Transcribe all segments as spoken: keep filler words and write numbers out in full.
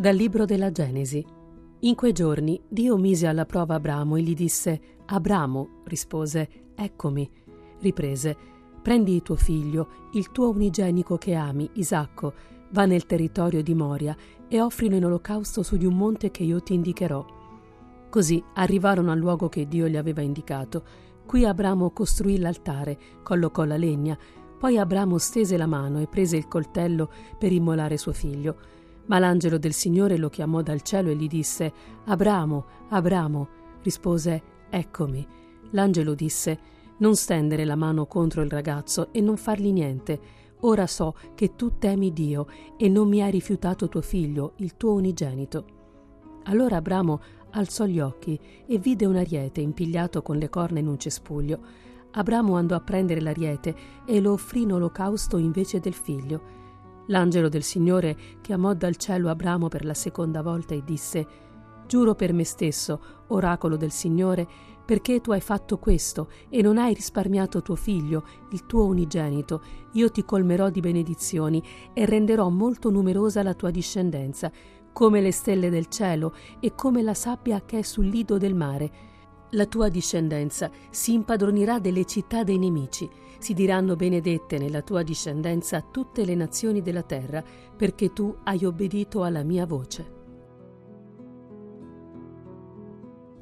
Dal libro della Genesi. In quei giorni Dio mise alla prova Abramo e gli disse: Abramo, rispose, eccomi. Riprese: prendi tuo figlio, il tuo unigenico che ami, Isacco, va nel territorio di Moria e offrilo in olocausto su di un monte che io ti indicherò. Così arrivarono al luogo che Dio gli aveva indicato. Qui Abramo costruì l'altare, collocò la legna, poi Abramo stese la mano e prese il coltello per immolare suo figlio. Ma l'angelo del Signore lo chiamò dal cielo e gli disse: Abramo, Abramo. Rispose: eccomi. L'angelo disse: non stendere la mano contro il ragazzo e non fargli niente. Ora so che tu temi Dio e non mi hai rifiutato tuo figlio, il tuo unigenito. Allora Abramo alzò gli occhi e vide un ariete impigliato con le corna in un cespuglio. Abramo andò a prendere l'ariete e lo offrì in olocausto invece del figlio. L'angelo del Signore chiamò dal cielo Abramo per la seconda volta e disse: giuro per me stesso, oracolo del Signore, perché tu hai fatto questo e non hai risparmiato tuo figlio, il tuo unigenito, io ti colmerò di benedizioni e renderò molto numerosa la tua discendenza, come le stelle del cielo e come la sabbia che è sul lido del mare. La tua discendenza si impadronirà delle città dei nemici, si diranno benedette nella tua discendenza tutte le nazioni della terra, perché tu hai obbedito alla mia voce.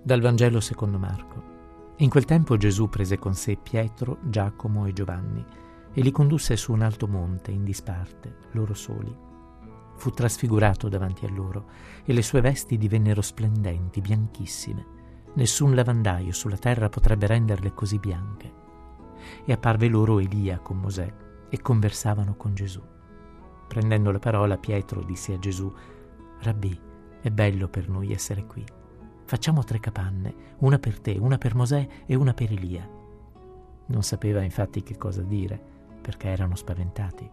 Dal Vangelo secondo Marco. In quel tempo Gesù prese con sé Pietro, Giacomo e Giovanni e li condusse su un alto monte in disparte, loro soli. Fu trasfigurato davanti a loro e le sue vesti divennero splendenti, bianchissime. Nessun lavandaio sulla terra potrebbe renderle così bianche. E apparve loro Elia con Mosè e conversavano con Gesù. Prendendo la parola, Pietro disse a Gesù: Rabbì, è bello per noi essere qui. Facciamo tre capanne, una per te, una per Mosè e una per Elia. Non sapeva infatti che cosa dire, perché erano spaventati.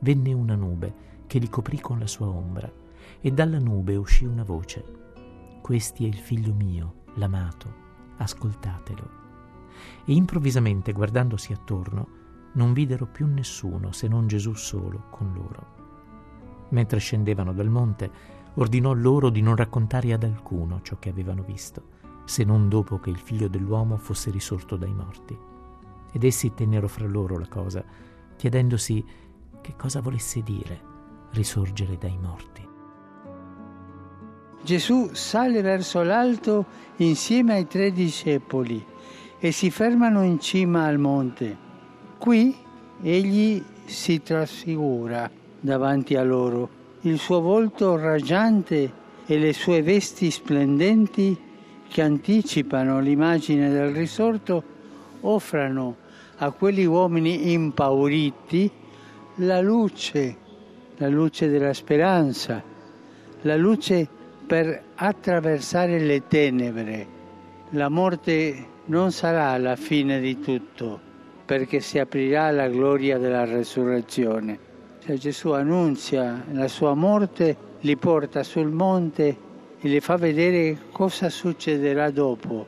Venne una nube che li coprì con la sua ombra, e dalla nube uscì una voce: Questi è il figlio mio, l'amato, ascoltatelo. E improvvisamente, guardandosi attorno, non videro più nessuno se non Gesù solo con loro. Mentre scendevano dal monte, ordinò loro di non raccontare ad alcuno ciò che avevano visto, se non dopo che il figlio dell'uomo fosse risorto dai morti. Ed essi tennero fra loro la cosa, chiedendosi che cosa volesse dire risorgere dai morti. Gesù sale verso l'alto insieme ai tre discepoli e si fermano in cima al monte. Qui egli si trasfigura davanti a loro. Il suo volto raggiante e le sue vesti splendenti, che anticipano l'immagine del risorto, offrano a quegli uomini impauriti la luce, la luce della speranza, la luce per attraversare le tenebre. La morte non sarà la fine di tutto, perché si aprirà la gloria della resurrezione. Gesù annuncia la sua morte, li porta sul monte e li fa vedere cosa succederà dopo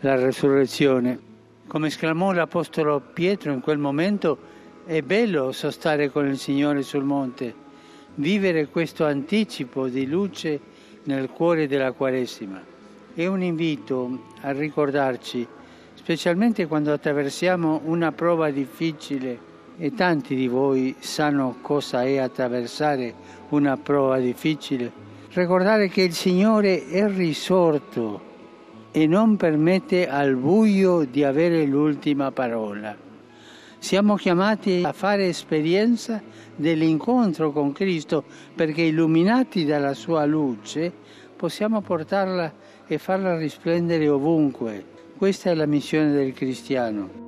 la resurrezione. Come esclamò l'Apostolo Pietro in quel momento, è bello sostare con il Signore sul monte, vivere questo anticipo di luce nel cuore della Quaresima. È un invito a ricordarci, specialmente quando attraversiamo una prova difficile, e tanti di voi sanno cosa è attraversare una prova difficile, ricordare che il Signore è risorto e non permette al buio di avere l'ultima parola. Siamo chiamati a fare esperienza dell'incontro con Cristo, perché illuminati dalla sua luce possiamo portarla e farla risplendere ovunque. Questa è la missione del cristiano.